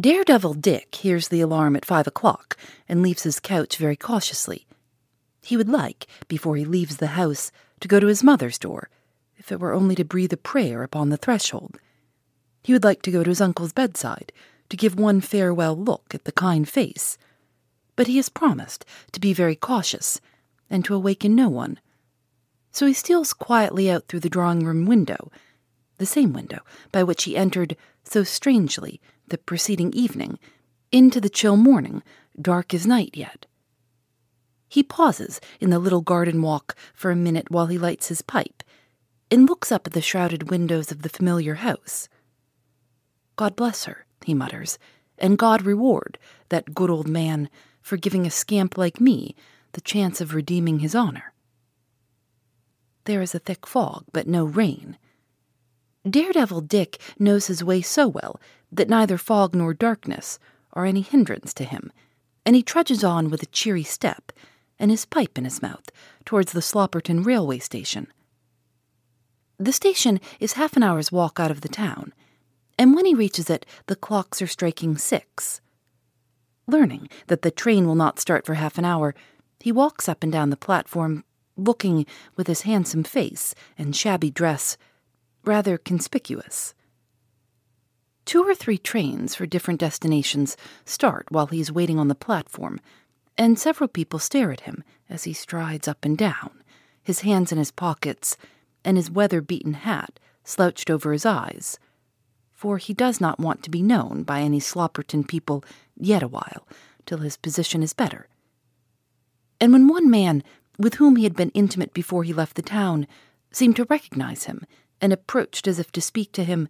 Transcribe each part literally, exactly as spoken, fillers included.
Daredevil Dick hears the alarm at five o'clock and leaves his couch very cautiously. He would like, before he leaves the house, to go to his mother's door, if it were only to breathe a prayer upon the threshold. He would like to go to his uncle's bedside, to give one farewell look at the kind face. But he has promised to be very cautious and to awaken no one. So he steals quietly out through the drawing-room window, the same window by which he entered so strangely the preceding evening, into the chill morning, dark as night yet. He pauses in the little garden walk for a minute while he lights his pipe, and looks up at the shrouded windows of the familiar house. God bless her, he mutters, and God reward that good old man for giving a scamp like me the chance of redeeming his honor. There is a thick fog, but no rain. Daredevil Dick knows his way so well that neither fog nor darkness are any hindrance to him, and he trudges on with a cheery step and his pipe in his mouth towards the Slopperton railway station. The station is half an hour's walk out of the town, and when he reaches it, the clocks are striking six. Learning that the train will not start for half an hour, he walks up and down the platform, looking with his handsome face and shabby dress rather conspicuous. Two or three trains for different destinations start while he is waiting on the platform, and several people stare at him as he strides up and down, his hands in his pockets and his weather-beaten hat slouched over his eyes, for he does not want to be known by any Slopperton people yet a while, till his position is better. And when one man, with whom he had been intimate before he left the town, seemed to recognize him, and approached as if to speak to him,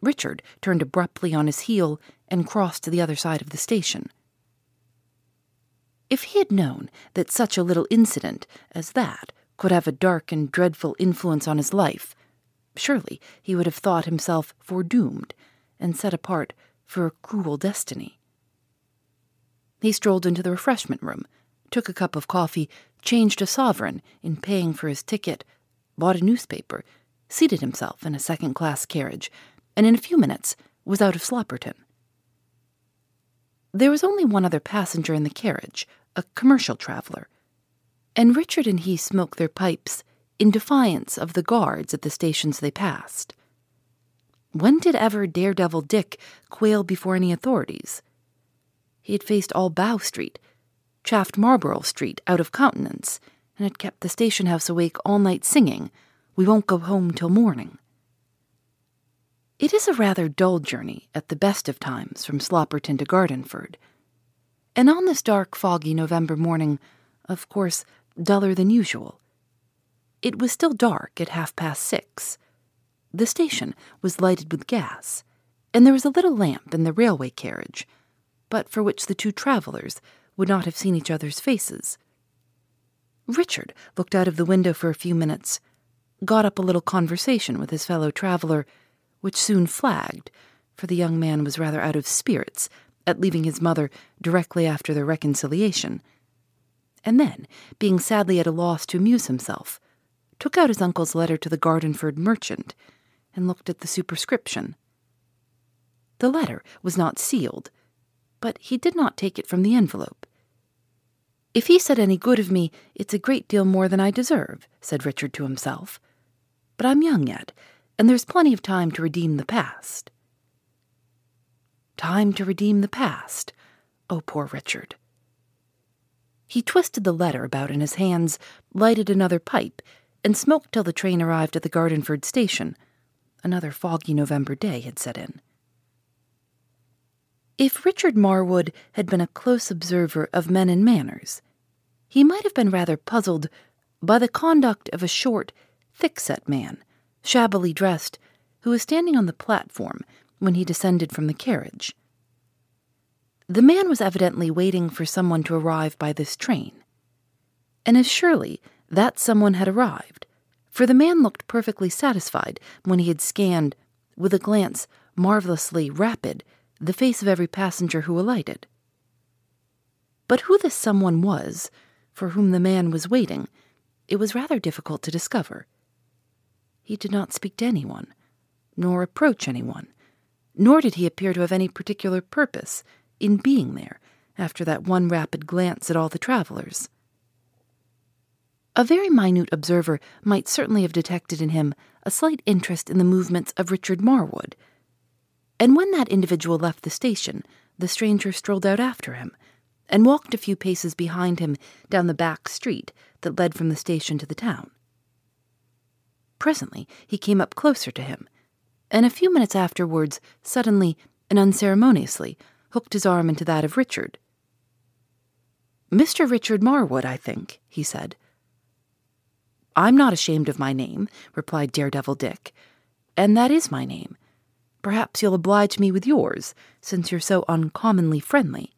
Richard turned abruptly on his heel and crossed to the other side of the station. If he had known that such a little incident as that could have a dark and dreadful influence on his life, surely he would have thought himself foredoomed and set apart for a cruel destiny. He strolled into the refreshment room, took a cup of coffee, changed a sovereign in paying for his ticket, bought a newspaper, seated himself in a second-class carriage, and in a few minutes was out of Slopperton. There was only one other passenger in the carriage, a commercial traveller, and Richard and he smoked their pipes in defiance of the guards at the stations they passed. When did ever Daredevil Dick quail before any authorities? He had faced all Bow Street, chaffed Marlborough Street out of countenance, and had kept the station house awake all night singing, "We won't go home till morning." It is a rather dull journey at the best of times from Slopperton to Gardenford, and on this dark, foggy November morning, of course, duller than usual. It was still dark at half past six. The station was lighted with gas, and there was a little lamp in the railway carriage, but for which the two travellers would not have seen each other's faces. Richard looked out of the window for a few minutes, got up a little conversation with his fellow traveller, which soon flagged, for the young man was rather out of spirits at leaving his mother directly after their reconciliation, and then, being sadly at a loss to amuse himself, took out his uncle's letter to the Gardenford merchant and looked at the superscription. The letter was not sealed, but he did not take it from the envelope. "If he said any good of me, it's a great deal more than I deserve," said Richard to himself. "But I'm young yet, and there's plenty of time to redeem the past." Time to redeem the past. Oh, poor Richard. He twisted the letter about in his hands, lighted another pipe, and smoked till the train arrived at the Gardenford station. Another foggy November day had set in. If Richard Marwood had been a close observer of men and manners, he might have been rather puzzled by the conduct of a short, thick-set man, shabbily dressed, who was standing on the platform when he descended from the carriage. The man was evidently waiting for someone to arrive by this train. And as surely that someone had arrived, for the man looked perfectly satisfied when he had scanned, with a glance marvelously rapid, the face of every passenger who alighted. But who this someone was, for whom the man was waiting, it was rather difficult to discover. He did not speak to anyone, nor approach anyone, nor did he appear to have any particular purpose in being there after that one rapid glance at all the travellers. A very minute observer might certainly have detected in him a slight interest in the movements of Richard Marwood, and when that individual left the station, the stranger strolled out after him, and walked a few paces behind him down the back street that led from the station to the town. Presently he came up closer to him, and a few minutes afterwards, suddenly and unceremoniously, hooked his arm into that of Richard. "Mister Richard Marwood, I think," he said. "I'm not ashamed of my name," replied Daredevil Dick, "and that is my name. Perhaps you'll oblige me with yours, since you're so uncommonly friendly."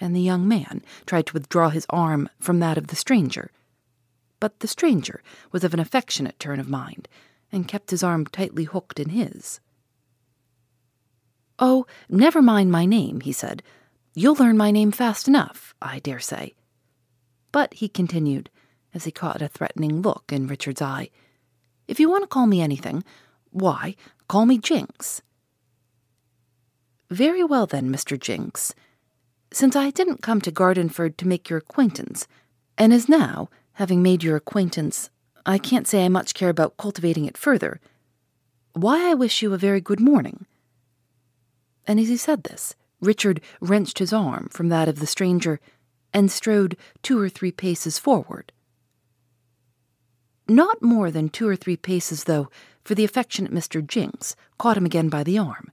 And the young man tried to withdraw his arm from that of the stranger. But the stranger was of an affectionate turn of mind, and kept his arm tightly hooked in his. "Oh, never mind my name," he said. "You'll learn my name fast enough, I dare say." "But," he continued, as he caught a threatening look in Richard's eye, "if you want to call me anything, why, call me Jinx." "Very well then, Mister Jinx. Since I didn't come to Gardenford to make your acquaintance, and as now, having made your acquaintance, I can't say I much care about cultivating it further, why I wish you a very good morning." And as he said this, Richard wrenched his arm from that of the stranger and strode two or three paces forward. Not more than two or three paces, though, for the affectionate Mister Jinx caught him again by the arm,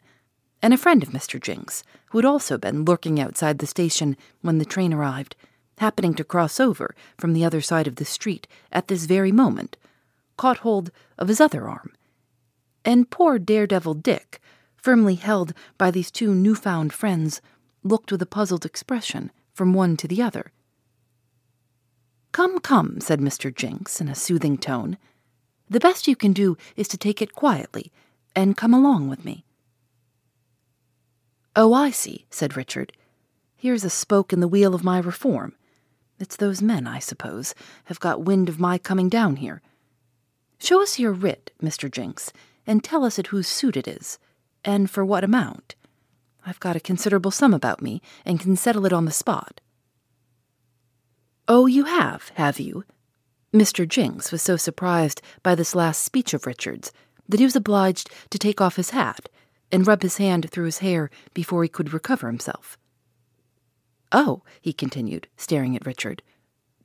and a friend of Mister Jinx, who had also been lurking outside the station when the train arrived, happening to cross over from the other side of the street at this very moment, caught hold of his other arm, and poor Daredevil Dick, firmly held by these two newfound friends, looked with a puzzled expression from one to the other. "Come, come," said Mister Jinx in a soothing tone. "The best you can do is to take it quietly, and come along with me." "Oh, I see," said Richard. "Here's a spoke in the wheel of my reform. It's those men, I suppose, have got wind of my coming down here. Show us your writ, Mister Jinx, and tell us at whose suit it is, and for what amount. I've got a considerable sum about me, and can settle it on the spot." "Oh, you have, have you?" Mister Jinx was so surprised by this last speech of Richard's that he was obliged to take off his hat and rub his hand through his hair before he could recover himself. "Oh," he continued, staring at Richard,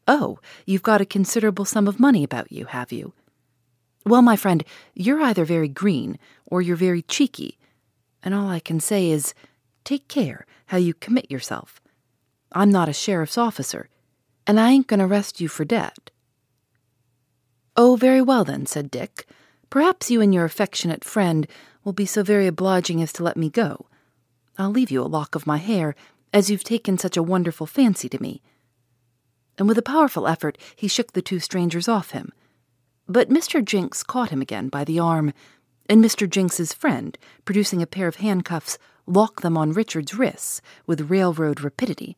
"oh, you've got a considerable sum of money about you, have you? Well, my friend, you're either very green or you're very cheeky, and all I can say is, take care how you commit yourself. I'm not a sheriff's officer, and I ain't going to arrest you for debt." "Oh, very well then," said Dick. "Perhaps you and your affectionate friend will be so very obliging as to let me go. I'll leave you a lock of my hair, as you've taken such a wonderful fancy to me." And with a powerful effort he shook the two strangers off him. But Mister Jinx caught him again by the arm, and Mister Jinx's friend, producing a pair of handcuffs, locked them on Richard's wrists with railroad rapidity.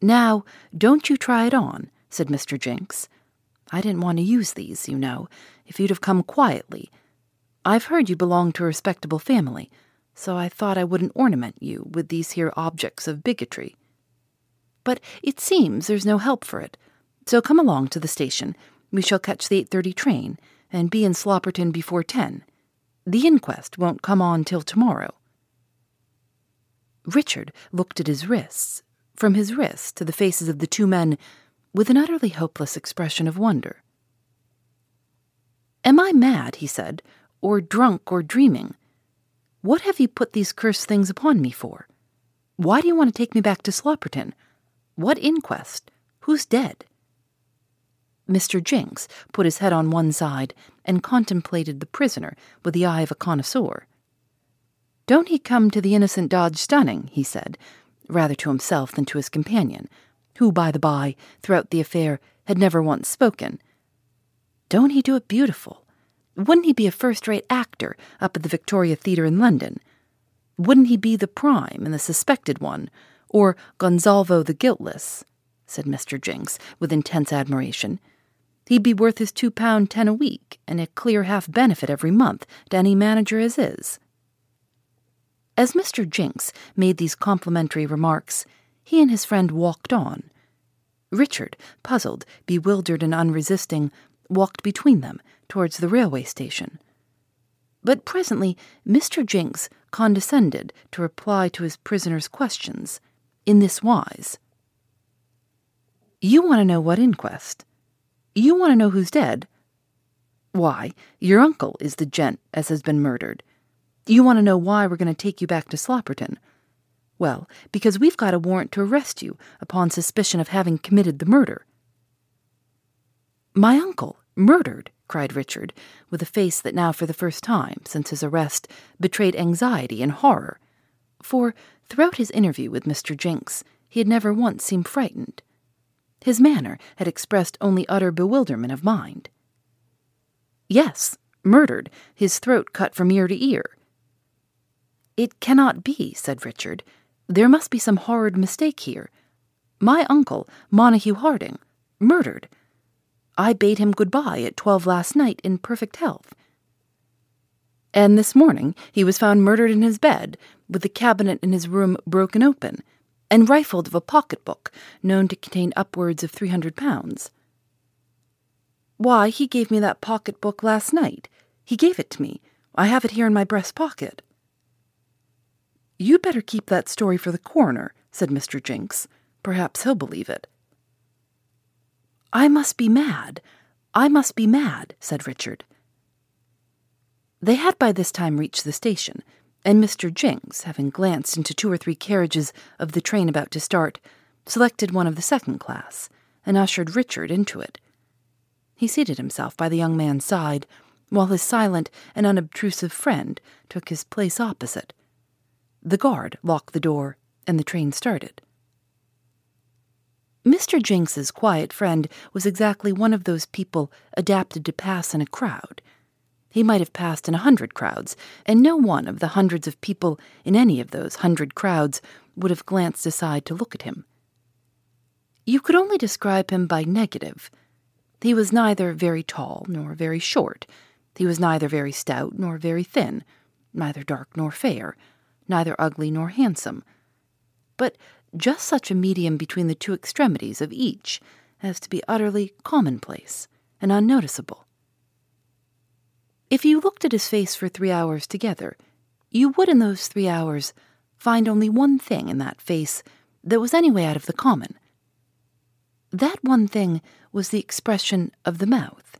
"Now, don't you try it on," said Mister Jinx. "I didn't want to use these, you know, if you'd have come quietly. I've heard you belong to a respectable family, so I thought I wouldn't ornament you with these here objects of bigotry. But it seems there's no help for it, so come along to the station. We shall catch the eight thirty train, and be in Slopperton before ten. The inquest won't come on till tomorrow." Richard looked at his wrists, from his wrists to the faces of the two men, with an utterly hopeless expression of wonder. "Am I mad," he said, "or drunk or dreaming? What have you put these cursed things upon me for? Why do you want to take me back to Slopperton? What inquest? Who's dead?" Mister Jinks put his head on one side and contemplated the prisoner with the eye of a connoisseur. "Don't he come to the innocent dodge stunning," he said, rather to himself than to his companion, who, by the by, throughout the affair, had never once spoken. "Don't he do it beautiful? Wouldn't he be a first-rate actor up at the Victoria Theatre in London? Wouldn't he be the prime and the suspected one, or Gonsalvo the guiltless?" said Mister Jinks, with intense admiration. "He'd be worth his two pound ten a week and a clear half benefit every month to any manager as is." As Mister Jinks made these complimentary remarks, he and his friend walked on. Richard, puzzled, bewildered, and unresisting, walked between them towards the railway station. But presently Mister Jinks condescended to reply to his prisoner's questions, in this wise. "You want to know what inquest? You want to know who's dead? Why, your uncle is the gent as has been murdered. You want to know why we're going to take you back to Slopperton? Well, because we've got a warrant to arrest you upon suspicion of having committed the murder." "My uncle murdered!" cried Richard, with a face that now for the first time since his arrest betrayed anxiety and horror, for throughout his interview with Mister Jinks he had never once seemed frightened. His manner had expressed only utter bewilderment of mind. "Yes, murdered, his throat cut from ear to ear." "It cannot be," said Richard. "There must be some horrid mistake here. My uncle, Montague Harding, murdered. I bade him good-bye at twelve last night in perfect health." "And this morning he was found murdered in his bed, with the cabinet in his room broken open, and rifled of a pocket-book known to contain upwards of three hundred pounds." "Why, he gave me that pocket-book last night. He gave it to me. I have it here in my breast pocket." "You'd better keep that story for the coroner," said Mister Jinks. "Perhaps he'll believe it." "I must be mad. I must be mad," said Richard. They had by this time reached the station, and Mister Jinks, having glanced into two or three carriages of the train about to start, selected one of the second class, and ushered Richard into it. He seated himself by the young man's side, while his silent and unobtrusive friend took his place opposite. The guard locked the door, and the train started. Mister Jinks's quiet friend was exactly one of those people adapted to pass in a crowd. He might have passed in a hundred crowds, and no one of the hundreds of people in any of those hundred crowds would have glanced aside to look at him. You could only describe him by negative. He was neither very tall nor very short. He was neither very stout nor very thin, neither dark nor fair, neither ugly nor handsome. But just such a medium between the two extremities of each as to be utterly commonplace and unnoticeable. If you looked at his face for three hours together, you would in those three hours find only one thing in that face that was anyway out of the common. That one thing was the expression of the mouth.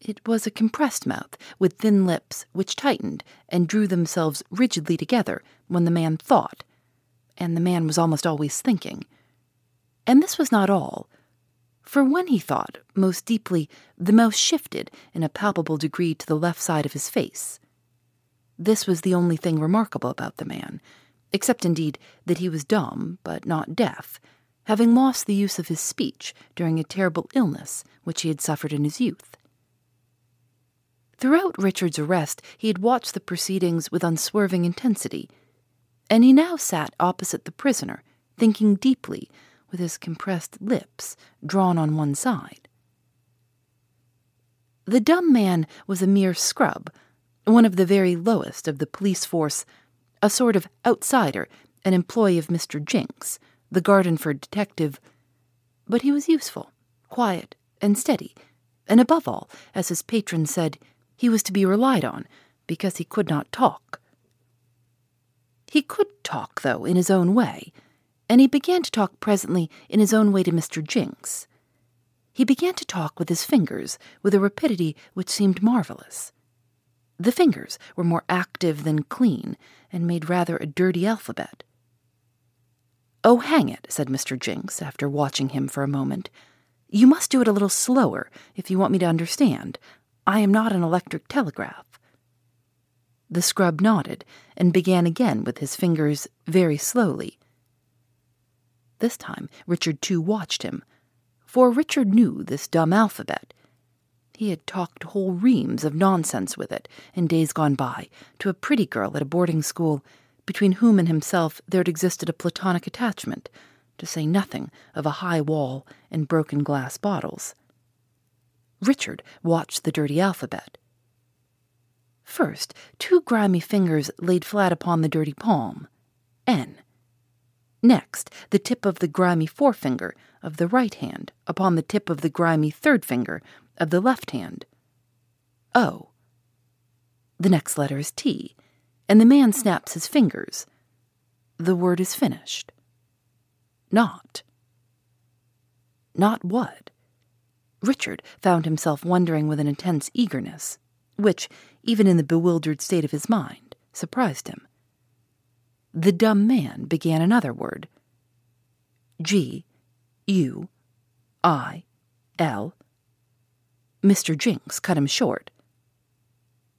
It was a compressed mouth with thin lips which tightened and drew themselves rigidly together when the man thought, and the man was almost always thinking. And this was not all, for when he thought most deeply, the mouth shifted in a palpable degree to the left side of his face. This was the only thing remarkable about the man, except indeed that he was dumb but not deaf, having lost the use of his speech during a terrible illness which he had suffered in his youth. Throughout Richard's arrest he had watched the proceedings with unswerving intensity, and he now sat opposite the prisoner, thinking deeply, with his compressed lips drawn on one side. The dumb man was a mere scrub, one of the very lowest of the police force, a sort of outsider, an employee of Mister Jinks, the Gardenford detective, but he was useful, quiet, and steady, and above all, as his patron said, he was to be relied on, because he could not talk. He could talk, though, in his own way, and he began to talk presently in his own way to Mister Jinks. He began to talk with his fingers with a rapidity which seemed marvellous. The fingers were more active than clean, and made rather a dirty alphabet. "Oh, hang it," said Mister Jinks, after watching him for a moment. You must do it a little slower if you want me to understand. I am not an electric telegraph." The scrub nodded and began again with his fingers very slowly. This time Richard too watched him, for Richard knew this dumb alphabet. He had talked whole reams of nonsense with it in days gone by to a pretty girl at a boarding school, between whom and himself there had existed a platonic attachment, to say nothing of a high wall and broken glass bottles. Richard watched the dirty alphabet. First, two grimy fingers laid flat upon the dirty palm, N. Next, the tip of the grimy forefinger of the right hand upon the tip of the grimy third finger of the left hand, O. The next letter is T, and the man snaps his fingers. The word is finished. Not. Not what? Richard found himself wondering with an intense eagerness, which, even in the bewildered state of his mind, surprised him. The dumb man began another word. G, U, I, L. Mister Jinks cut him short.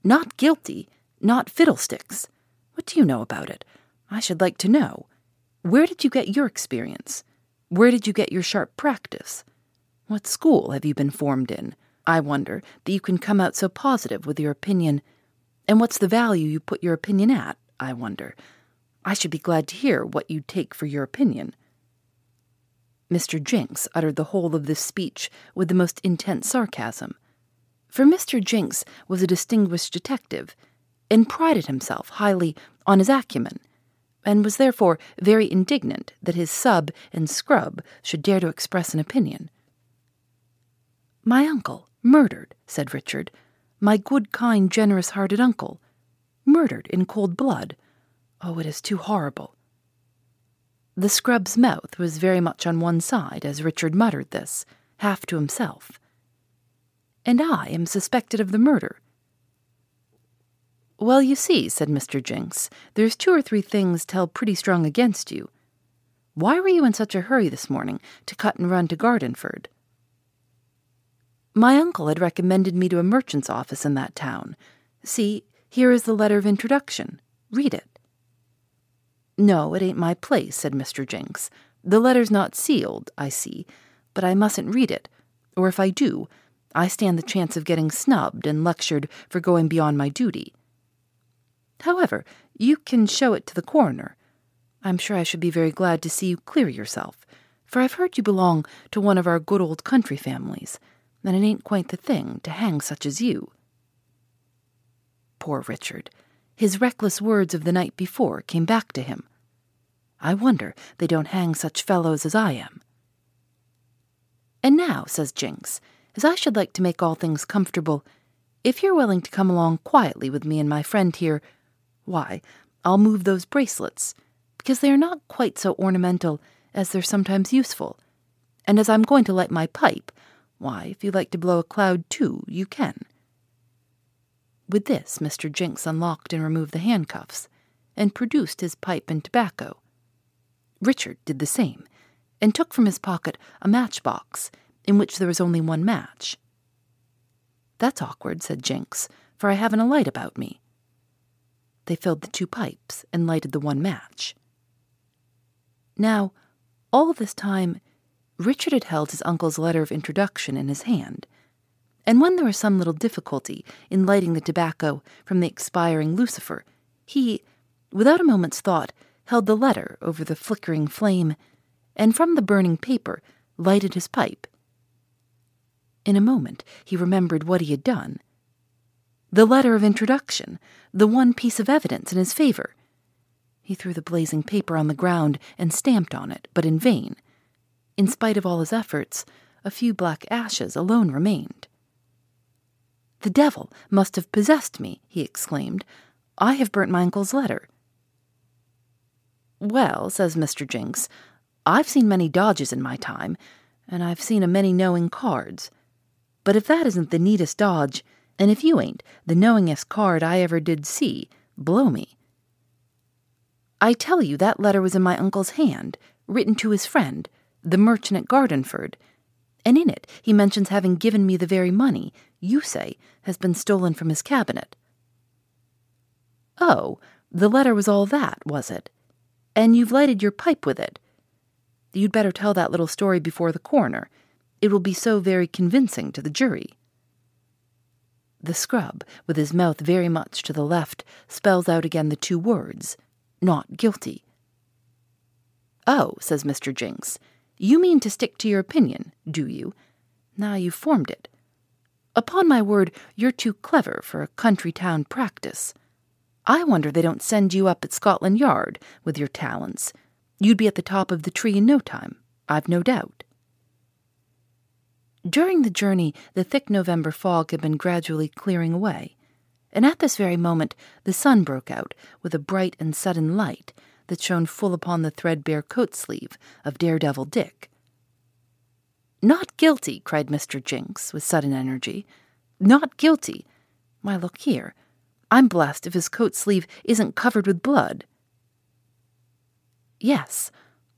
Not guilty, not fiddlesticks. What do you know about it? I should like to know. Where did you get your experience? Where did you get your sharp practice? What school have you been formed in? I wonder that you can come out so positive with your opinion. And what's the value you put your opinion at, I wonder? I should be glad to hear what you take for your opinion. Mister Jinks uttered the whole of this speech with the most intense sarcasm. For Mister Jinks was a distinguished detective, and prided himself highly on his acumen, and was therefore very indignant that his sub and scrub should dare to express an opinion. "My uncle, murdered," said Richard. "My good, kind, generous-hearted uncle. Murdered in cold blood. Oh, it is too horrible." The scrub's mouth was very much on one side as Richard muttered this, half to himself. "And I am suspected of the murder." "Well, you see," said Mister Jinks, "there's two or three things tell pretty strong against you. Why were you in such a hurry this morning to cut and run to Gardenford?" "My uncle had recommended me to a merchant's office in that town. See, here is the letter of introduction. Read it." "No, it ain't my place," said Mister Jinks. "The letter's not sealed, I see, but I mustn't read it, or if I do, I stand the chance of getting snubbed and lectured for going beyond my duty. However, you can show it to the coroner. I'm sure I should be very glad to see you clear yourself, for I've heard you belong to one of our good old country families, and it ain't quite the thing to hang such as you." Poor Richard. His reckless words of the night before came back to him. I wonder they don't hang such fellows as I am. "And now," says Jinks, "as I should like to make all things comfortable, if you're willing to come along quietly with me and my friend here, why, I'll move those bracelets, because they are not quite so ornamental as they're sometimes useful. And as I'm going to light my pipe, why, if you like to blow a cloud too, you can." With this, Mister Jinks unlocked and removed the handcuffs, and produced his pipe and tobacco. Richard did the same, and took from his pocket a matchbox, in which there was only one match. "That's awkward," said Jinks, "for I haven't a light about me." They filled the two pipes and lighted the one match. Now, all this time, Richard had held his uncle's letter of introduction in his hand, and when there was some little difficulty in lighting the tobacco from the expiring lucifer, he, without a moment's thought, held the letter over the flickering flame, and from the burning paper lighted his pipe. In a moment he remembered what he had done. The letter of introduction, the one piece of evidence in his favor. He threw the blazing paper on the ground and stamped on it, but in vain. In spite of all his efforts, a few black ashes alone remained. "The devil must have possessed me," he exclaimed. "I have burnt my uncle's letter." "Well," says Mister Jinks, "I've seen many dodges in my time, and I've seen a many knowing cards. But if that isn't the neatest dodge, and if you ain't the knowingest card I ever did see, blow me. I tell you that letter was in my uncle's hand, written to his friend, the merchant at Gardenford, and in it he mentions having given me the very money you say has been stolen from his cabinet. Oh, the letter was all that, was it? And you've lighted your pipe with it. You'd better tell that little story before the coroner. It will be so very convincing to the jury. The scrub, with his mouth very much to the left, spells out again the two words, not guilty. Oh, says Mister Jinks, you mean to stick to your opinion, do you? Now you've formed it. Upon my word, you're too clever for a country town practice. I wonder they don't send you up at Scotland Yard with your talents. You'd be at the top of the tree in no time, I've no doubt. During the journey, the thick November fog had been gradually clearing away, and at this very moment the sun broke out with a bright and sudden light that shone full upon the threadbare coat sleeve of Daredevil Dick. "Not guilty!" cried Mister Jinks with sudden energy. "Not guilty! Why, look here. I'm blessed if his coat sleeve isn't covered with blood." Yes,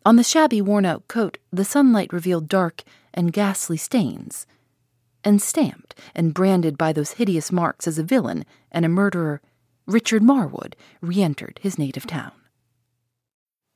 on the shabby worn-out coat the sunlight revealed dark and ghastly stains, and stamped and branded by those hideous marks as a villain and a murderer, Richard Marwood re-entered his native town.